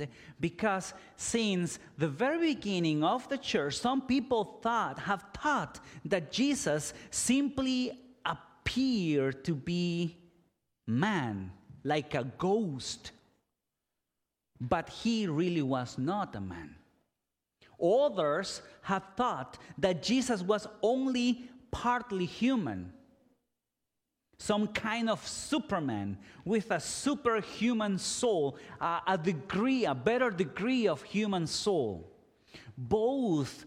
happened because since the very beginning of the church, some people have thought that Jesus simply appeared to be man, like a ghost. But he really was not a man. Others have thought that Jesus was only partly human, some kind of Superman with a superhuman soul, a better degree of human soul. Both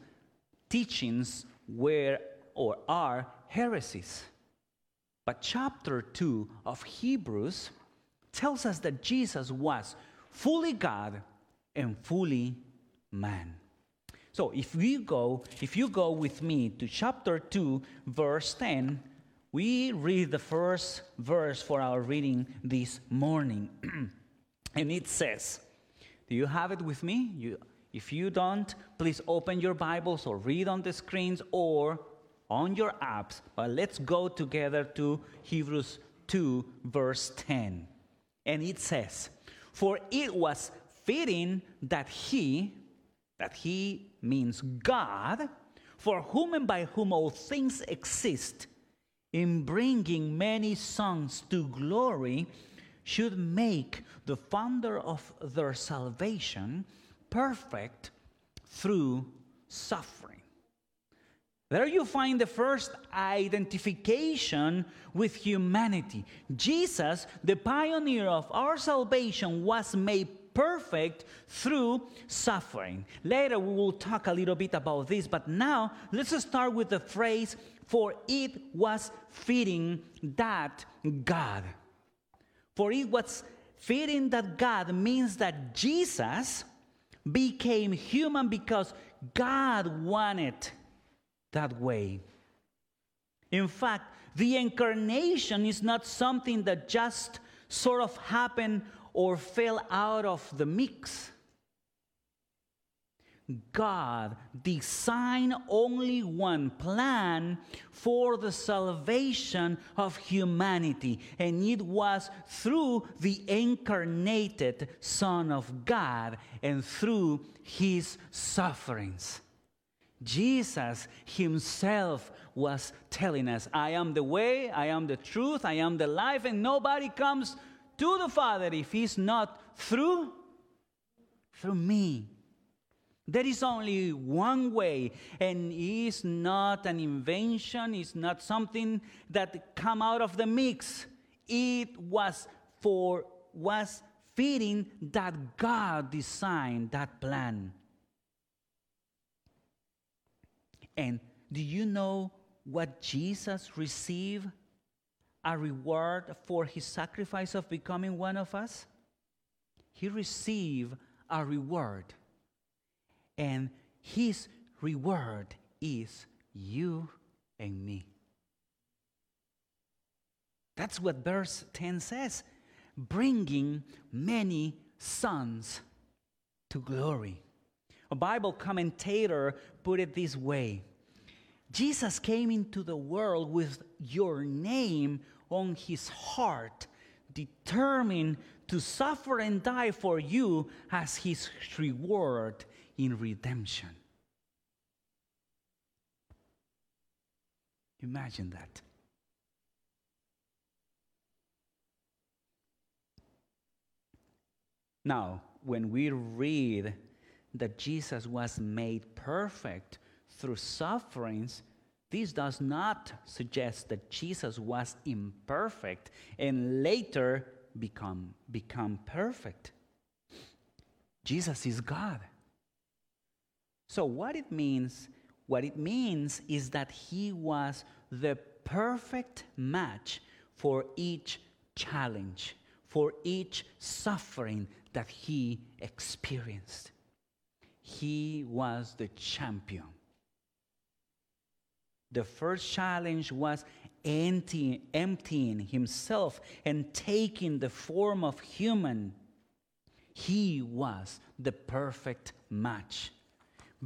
teachings were or are heresies. But chapter 2 of Hebrews tells us that Jesus was fully God and fully man. So if you go with me to chapter 2, verse 10, we read the first verse for our reading this morning. And it says, do you have it with me? If you don't, please open your Bibles or read on the screens or on your apps. But let's go together to Hebrews 2, verse 10. And it says, for it was fitting that he means God, for whom and by whom all things exist, in bringing many sons to glory, should make the founder of their salvation perfect through suffering. There you find the first identification with humanity. Jesus, the pioneer of our salvation, was made perfect through suffering. Later we will talk a little bit about this, but now let's start with the phrase, for it was fitting that God. For it was fitting that God means that Jesus became human because God wanted that way. In fact, the incarnation is not something that just sort of happened or fell out of the mix. God designed only one plan for the salvation of humanity, and it was through the incarnated Son of God and through his sufferings. Jesus himself was telling us, I am the way, I am the truth, I am the life, and nobody comes to the Father if he's not through me. There is only one way, and it's not an invention, it's not something that come out of the mix. It was fitting that God designed that plan. And do you know what Jesus received? A reward for his sacrifice of becoming one of us? He received a reward. And his reward is you and me. That's what verse 10 says. Bringing many sons to glory. A Bible commentator put it this way. Jesus came into the world with your name on his heart, determined to suffer and die for you as his reward in redemption. Imagine that. Now, when we read that Jesus was made perfect through sufferings, this does not suggest that Jesus was imperfect and later become perfect. Jesus is God. So what it means is that he was the perfect match for each challenge, for each suffering that he experienced. He was the champion. The first challenge was emptying himself and taking the form of human. He was the perfect match.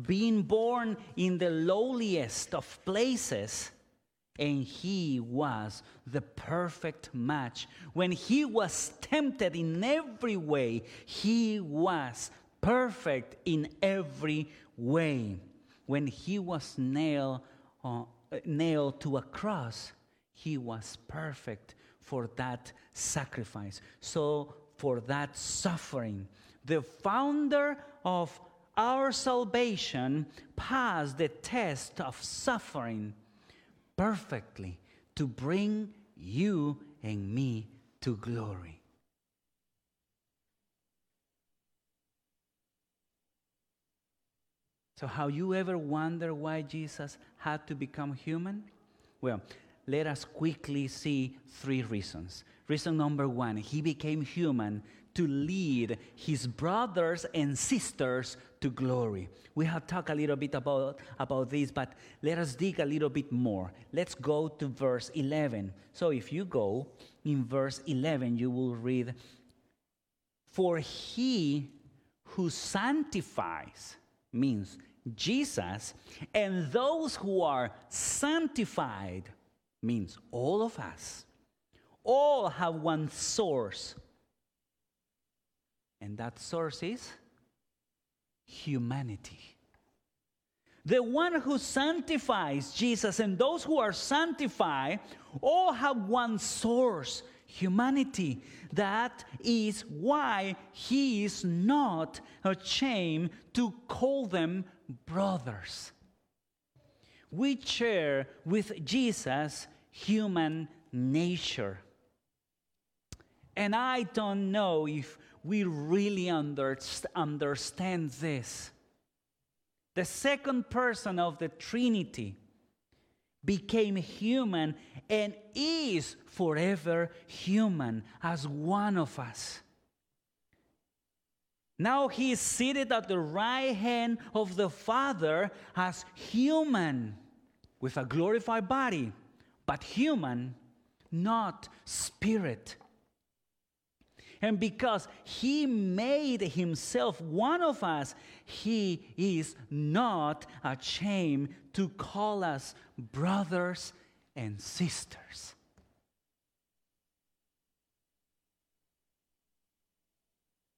Being born in the lowliest of places And he was the perfect match. When he was tempted in every way, he was perfect in every way. When he was nailed to a cross, he was perfect for that sacrifice. So for that suffering, the founder of our salvation passed the test of suffering perfectly to bring you and me to glory. So how you ever wonder why Jesus had to become human? Well, let us quickly see three reasons. Reason number one, he became human to lead his brothers and sisters to glory. We have talked a little bit about this, but let us dig a little bit more. Let's go to verse 11. So if you go in verse 11, you will read, "For he who sanctifies," means Jesus, "and those who are sanctified," means all of us, "all have one source." And that source is humanity. The one who sanctifies Jesus and those who are sanctified all have one source, humanity. That is why he is not ashamed to call them brothers. We share with Jesus human nature. And I don't know if we really understand this. The second person of the Trinity became human and is forever human as one of us. Now he is seated at the right hand of the Father as human, with a glorified body, but human, not spirit. And because he made himself one of us, he is not ashamed to call us brothers and sisters.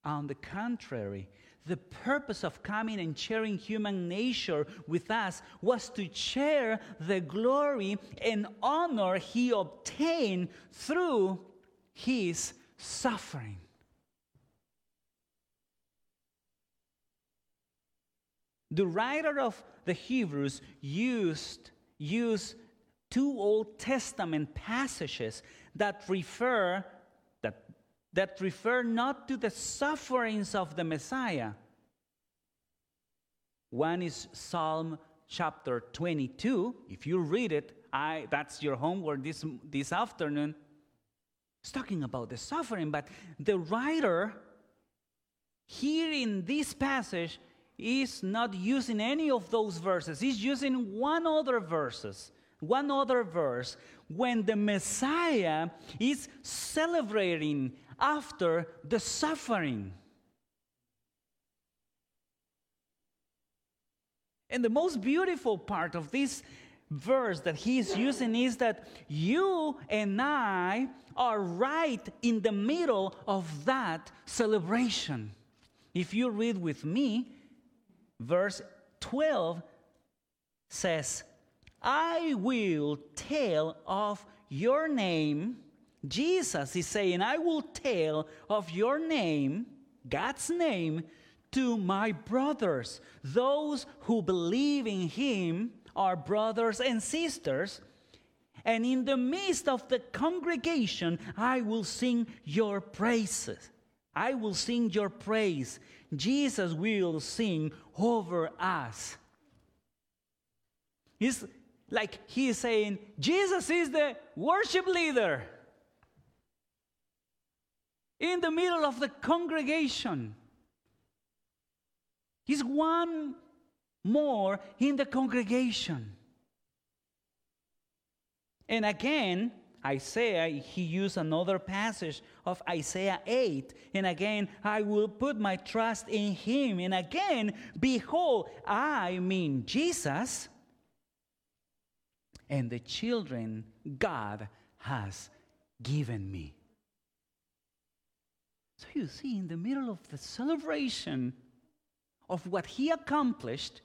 On the contrary, the purpose of coming and sharing human nature with us was to share the glory and honor he obtained through his suffering. The writer of the Hebrews used two Old Testament passages that refer not to the sufferings of the Messiah. One is Psalm chapter 22. If you read it, that's your homework this afternoon. It's talking about the suffering, but the writer here in this passage is not using any of those verses. He's using one other verse, when the Messiah is celebrating after the suffering. And the most beautiful part of this verse that he is using is that you and I are right in the middle of that celebration. If you read with me, verse 12 says, "I will tell of your name." Jesus is saying, "I will tell of your name," God's name, "to my brothers." Those who believe in him are brothers and sisters, and in the midst of the congregation, I will sing your praises. I will sing your praise. Jesus will sing over us. It's like he is saying, Jesus is the worship leader in the middle of the congregation. He's one more in the congregation. And again, Isaiah, he used another passage of Isaiah 8. And again, "I will put my trust in him." And again, behold, Jesus and the children God has given me. So you see, in the middle of the celebration of what he accomplished,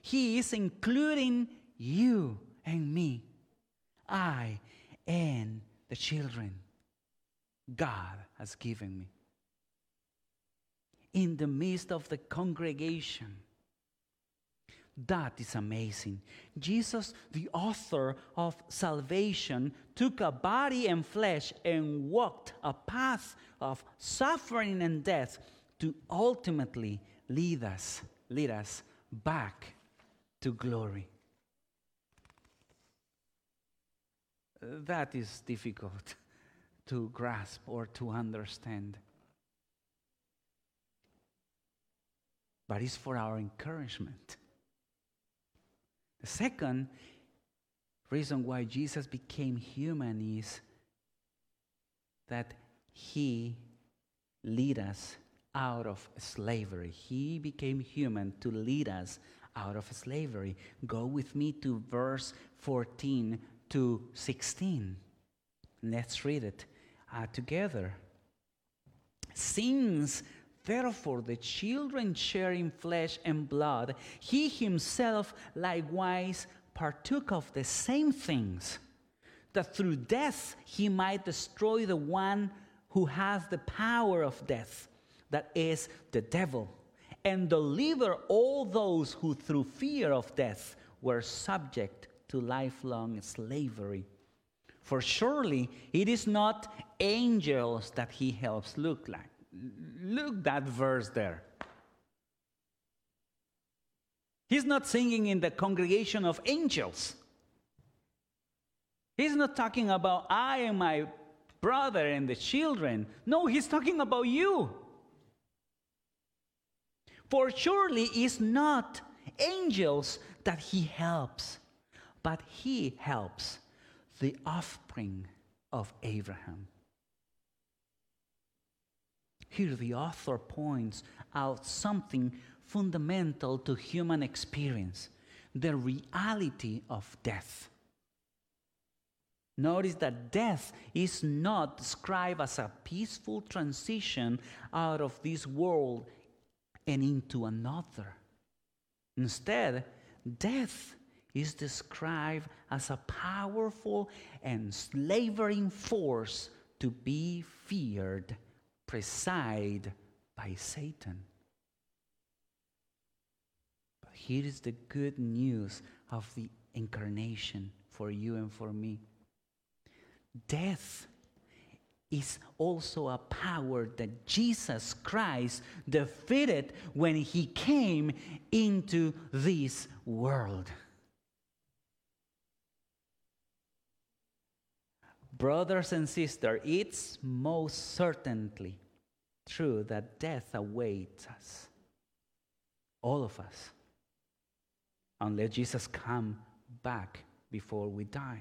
he is including you and me, I and the children God has given me. In the midst of the congregation. That is amazing. Jesus, the author of salvation, took a body and flesh and walked a path of suffering and death to ultimately lead us back to glory. That is difficult to grasp or to understand. But it's for our encouragement. The second reason why Jesus became human is that he lead us out of slavery. He became human to lead us out of slavery. Go with me to verse 14 to 16. Let's read it together. Since therefore, the children share in flesh and blood, he himself likewise partook of the same things, that through death he might destroy the one who has the power of death, that is, the devil, and deliver all those who through fear of death were subject to lifelong slavery. For surely it is not angels that he helps. Look that verse there. He's not singing in the congregation of angels. He's not talking about I and my brother and the children. No, he's talking about you. For surely it's not angels that he helps, but he helps the offspring of Abraham. Here the author points out something fundamental to human experience, the reality of death. Notice that death is not described as a peaceful transition out of this world and into another. Instead, death is described as a powerful and slavering force to be feared, presided by Satan. But here is the good news of the incarnation for you and for me. Death is also a power that Jesus Christ defeated when he came into this world. Brothers and sisters, it's most certainly true that death awaits us, all of us, unless Jesus comes back before we die.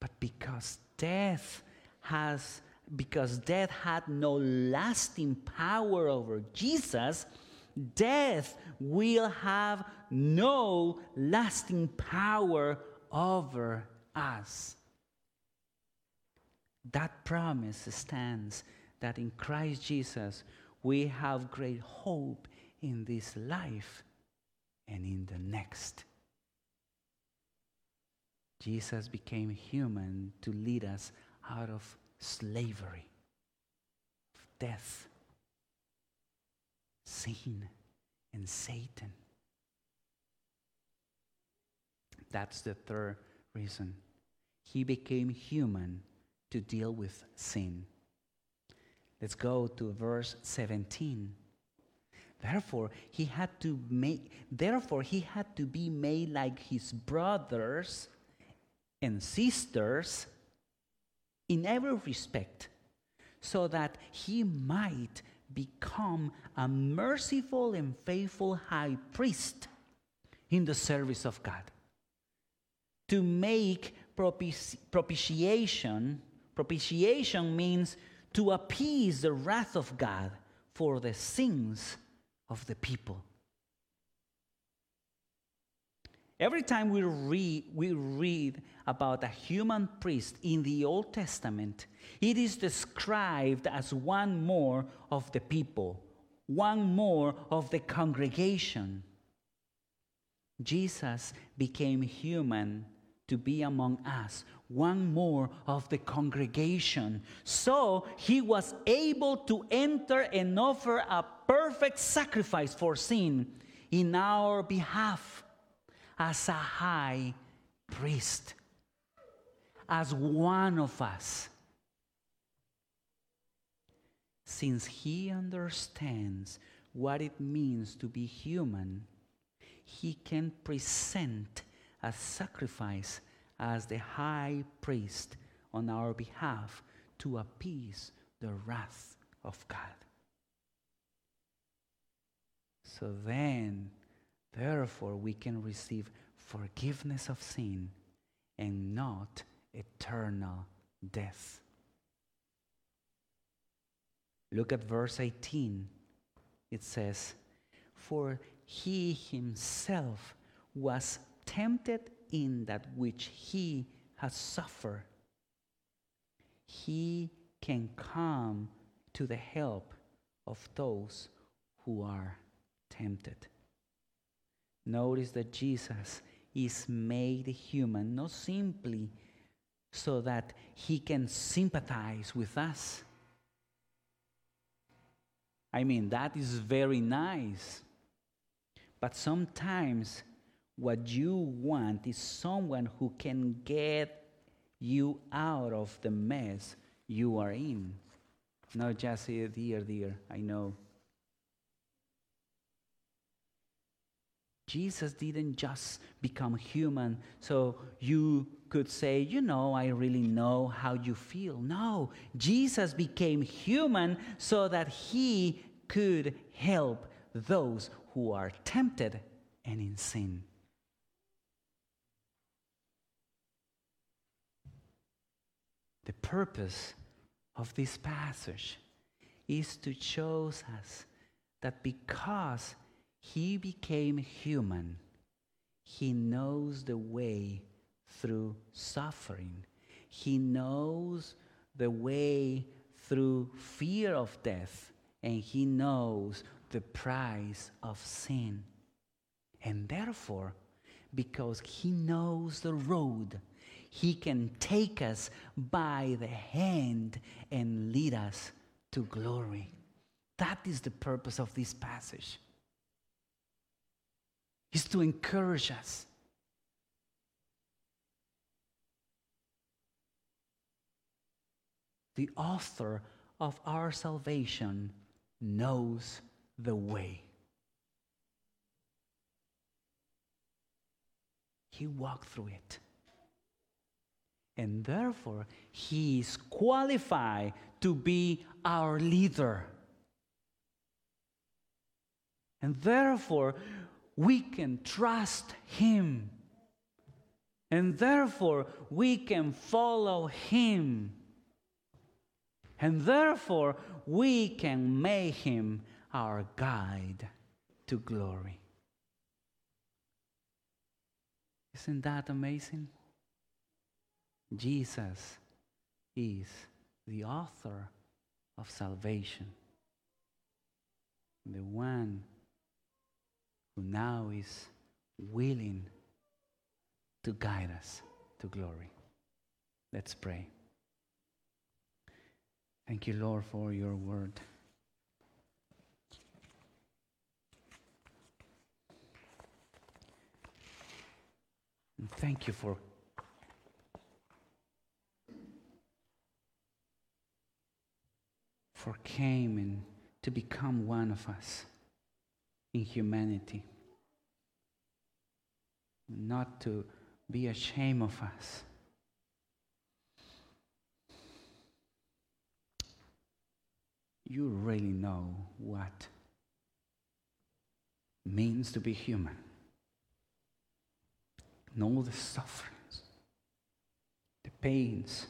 But because death had no lasting power over Jesus, death will have no lasting power over us. That promise stands that in Christ Jesus we have great hope in this life and in the next. Jesus became human to lead us out of slavery, of death, sin, and Satan. That's the third reason. He became human to deal with sin. Let's go to verse 17. Therefore he had to be made like his brothers and sisters in every respect, so that he might become a merciful and faithful high priest in the service of God, to make propitiation. Propitiation means to appease the wrath of God for the sins of the people. Every time we read about a human priest in the Old Testament, it is described as one more of the people, one more of the congregation. Jesus became human to be among us, one more of the congregation. So he was able to enter and offer a perfect sacrifice for sin in our behalf, as a high priest, as one of us. Since he understands what it means to be human, he can present a sacrifice as the high priest on our behalf to appease the wrath of God. So then, therefore, we can receive forgiveness of sin and not eternal death. Look at verse 18. It says, "For he himself was tempted in that which he has suffered. He can come to the help of those who are tempted." Notice that Jesus is made human, not simply so that he can sympathize with us. I mean, that is very nice. But sometimes what you want is someone who can get you out of the mess you are in. Not just say, dear, I know. Jesus didn't just become human so you could say, I really know how you feel. No, Jesus became human so that he could help those who are tempted and in sin. The purpose of this passage is to show us that because he became human, he knows the way through suffering. He knows the way through fear of death. And he knows the price of sin. And therefore, because he knows the road, he can take us by the hand and lead us to glory. That is the purpose of this passage. Is to encourage us. The author of our salvation knows the way. He walked through it. And therefore, he is qualified to be our leader. And therefore, we can trust him. And therefore, we can follow him. And therefore, we can make him our guide to glory. Isn't that amazing? Jesus is the author of salvation, the one who now is willing to guide us to glory. Let's pray. Thank you, Lord, for your word. And thank you for coming to become one of us. In humanity, not to be ashamed of us. You really know what it means to be human, and all the sufferings, the pains,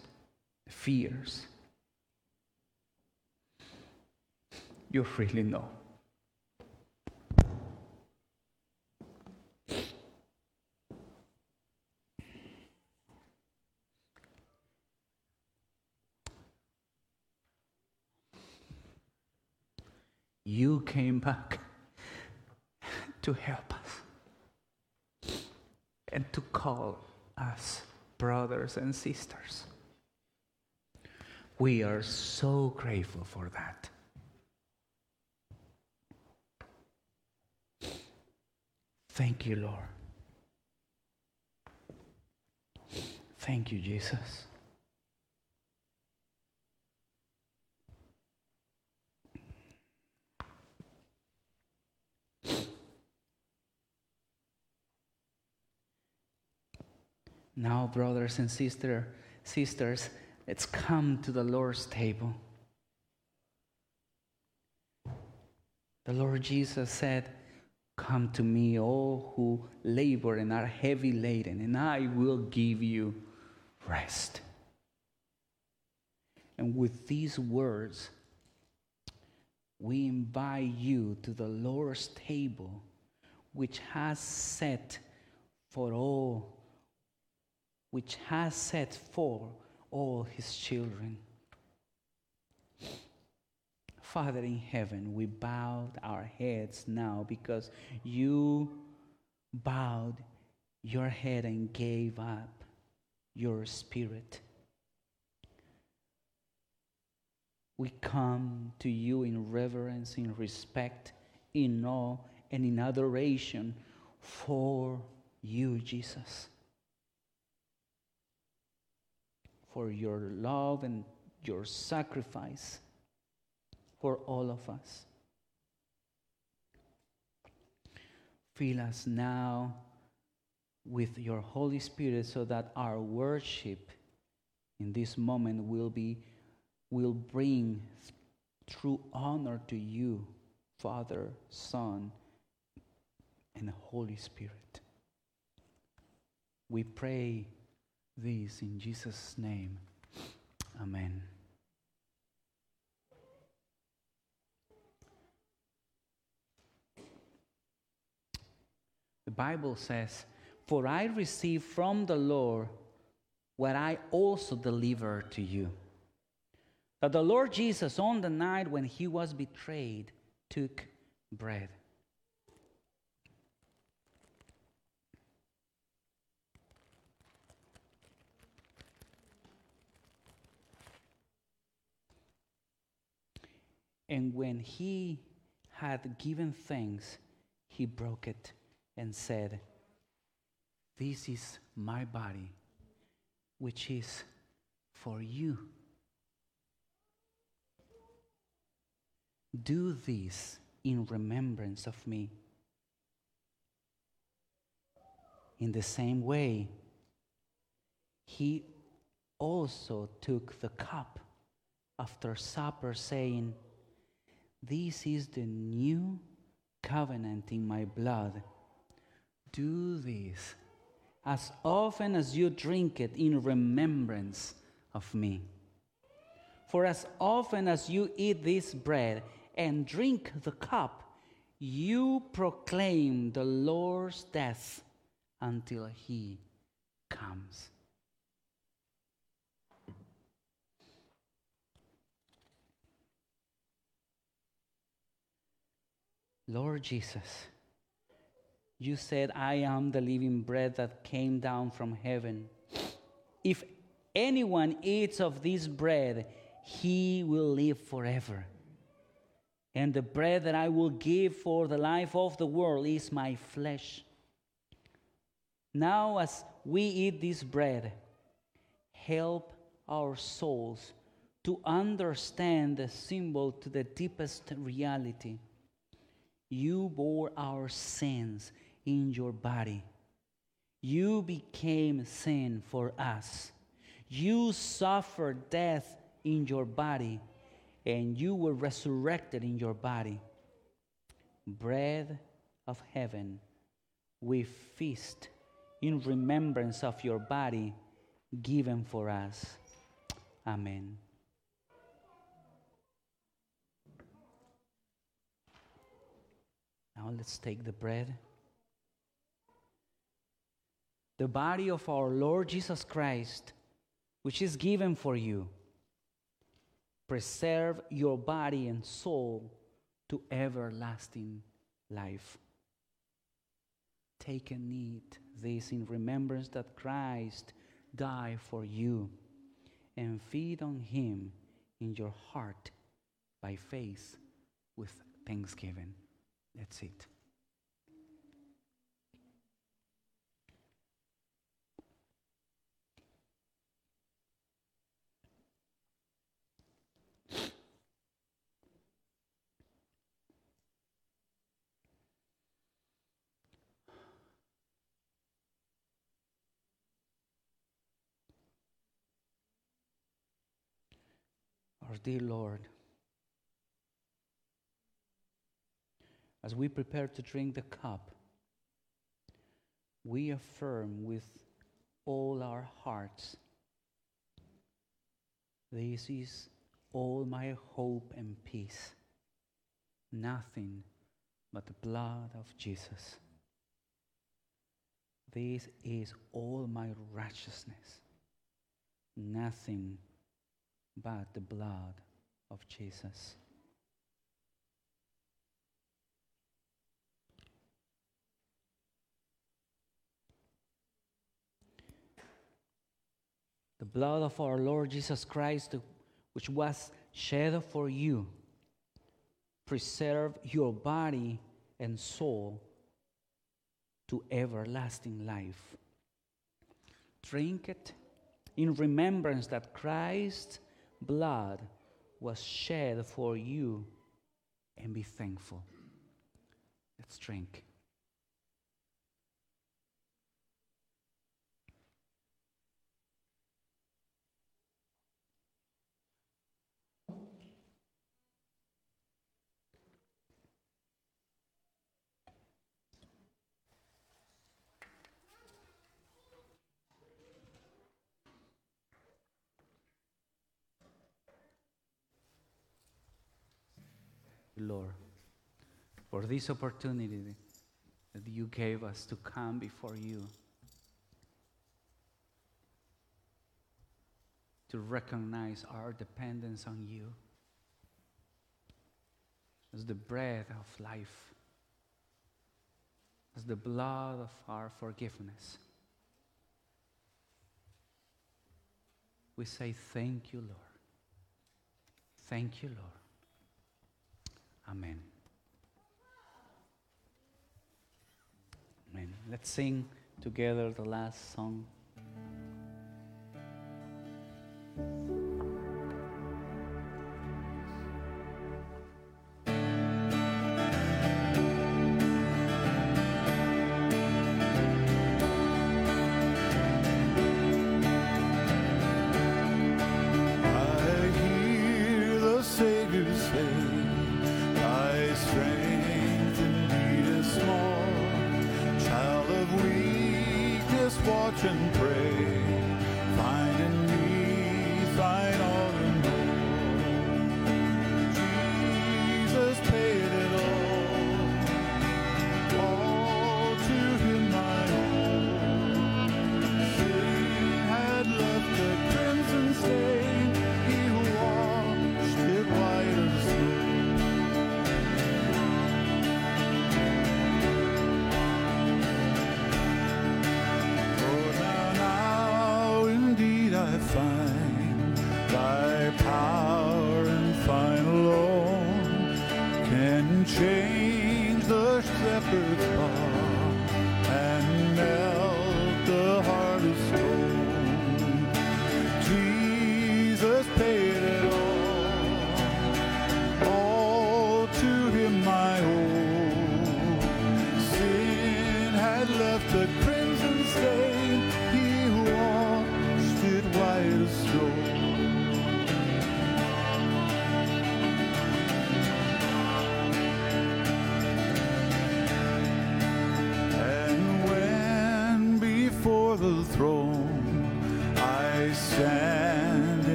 the fears. You really know. you came back to help us and to call us brothers and sisters. We are so grateful for that. Thank you, Lord. Thank you, Jesus. Now, brothers and sisters, let's come to the Lord's table. The Lord Jesus said, "Come to me, all who labor and are heavy laden, and I will give you rest." And with these words, we invite you to the Lord's table, which has set for all his children. Father in heaven, we bow our heads now because you bowed your head and gave up your spirit. We come to you in reverence, in respect, in awe, and in adoration for you, Jesus, for your love and your sacrifice for all of us. Fill us now with your Holy Spirit so that our worship in this moment will bring true honor to you, Father, Son, and Holy Spirit. We pray this in Jesus' name. Amen. The Bible says, "For I received from the Lord what I also delivered to you, that the Lord Jesus, on the night when he was betrayed, took bread. And when he had given thanks, he broke it and said, 'This is my body, which is for you. Do this in remembrance of me.' In the same way, he also took the cup after supper, saying, 'This is the new covenant in my blood. Do this, as often as you drink it, in remembrance of me. For as often as you eat this bread and drink the cup, you proclaim the Lord's death until he comes.'" Lord Jesus, you said, "I am the living bread that came down from heaven. If anyone eats of this bread, he will live forever. And the bread that I will give for the life of the world is my flesh. Now, as we eat this bread, help our souls to understand the symbol to the deepest reality. You bore our sins in your body. You became sin for us. You suffered death in your body, and you were resurrected in your body. Bread of heaven, we feast in remembrance of your body given for us. Amen." Now let's take the bread. "The body of our Lord Jesus Christ, which is given for you, preserve your body and soul to everlasting life. Take and eat this in remembrance that Christ died for you, and feed on him in your heart by faith with thanksgiving. That's it. Our dear Lord, as we prepare to drink the cup, we affirm with all our hearts, this is all my hope and peace, nothing but the blood of Jesus. This is all my righteousness, nothing but the blood of Jesus. The blood of our Lord Jesus Christ, which was shed for you, preserve your body and soul to everlasting life. Drink it in remembrance that Christ's blood was shed for you, and be thankful. Let's drink. Lord, for this opportunity that you gave us to come before you, to recognize our dependence on you as the bread of life, as the blood of our forgiveness. We say thank you, Lord. Thank you, Lord. Amen. Amen. Let's sing together the last song.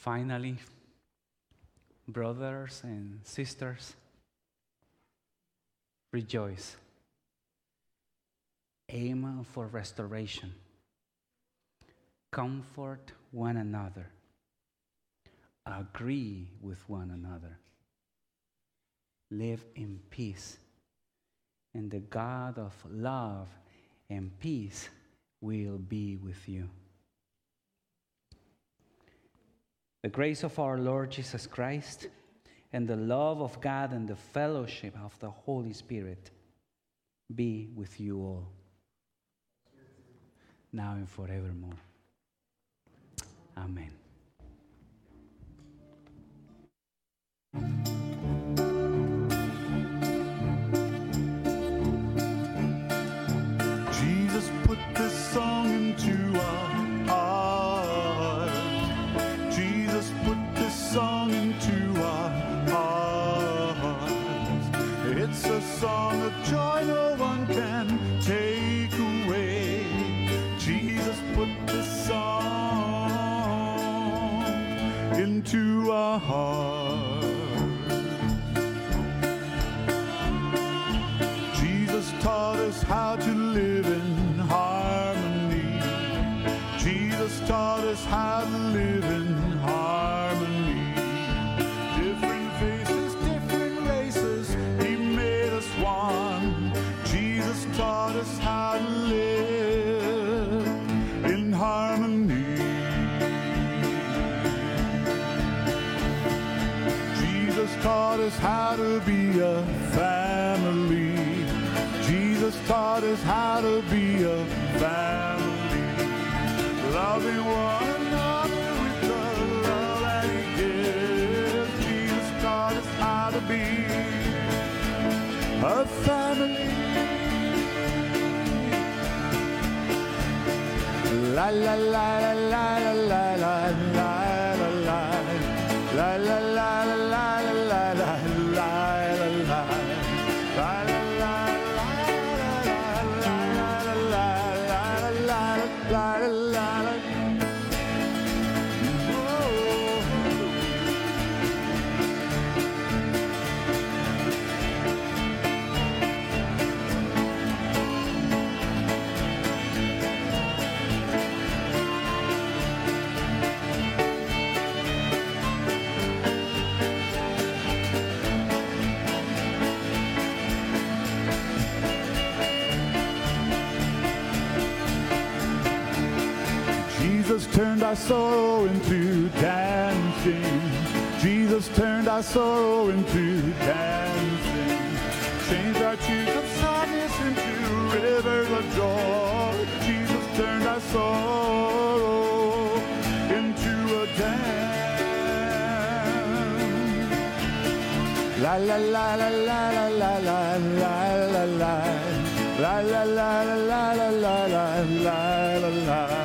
Finally, brothers and sisters, rejoice. Aim for restoration. Comfort one another. Agree with one another. Live in peace. And the God of love and peace will be with you. The grace of our Lord Jesus Christ and the love of God and the fellowship of the Holy Spirit be with you all, now and forevermore. Amen. Jesus put this song into our heart. Jesus put this song into our heart. It's a song of joy no one can take away. Jesus put this song into our heart. Jesus taught us how to live in harmony. Jesus taught us how to live in harmony. Different faces, different races, he made us one. Jesus taught us how to live in harmony. Jesus taught us how to be a family. Jesus taught us how to be a family, loving one another with the love that he gives. Jesus taught us how to be a family. La la la la la la la la la la la la la. Jesus turned our sorrow into dancing. Jesus turned our sorrow into dancing. Changed our tears of sadness into rivers of joy. Jesus turned our sorrow into a dance. La la la la la la la la la la la la la la la la la la la la.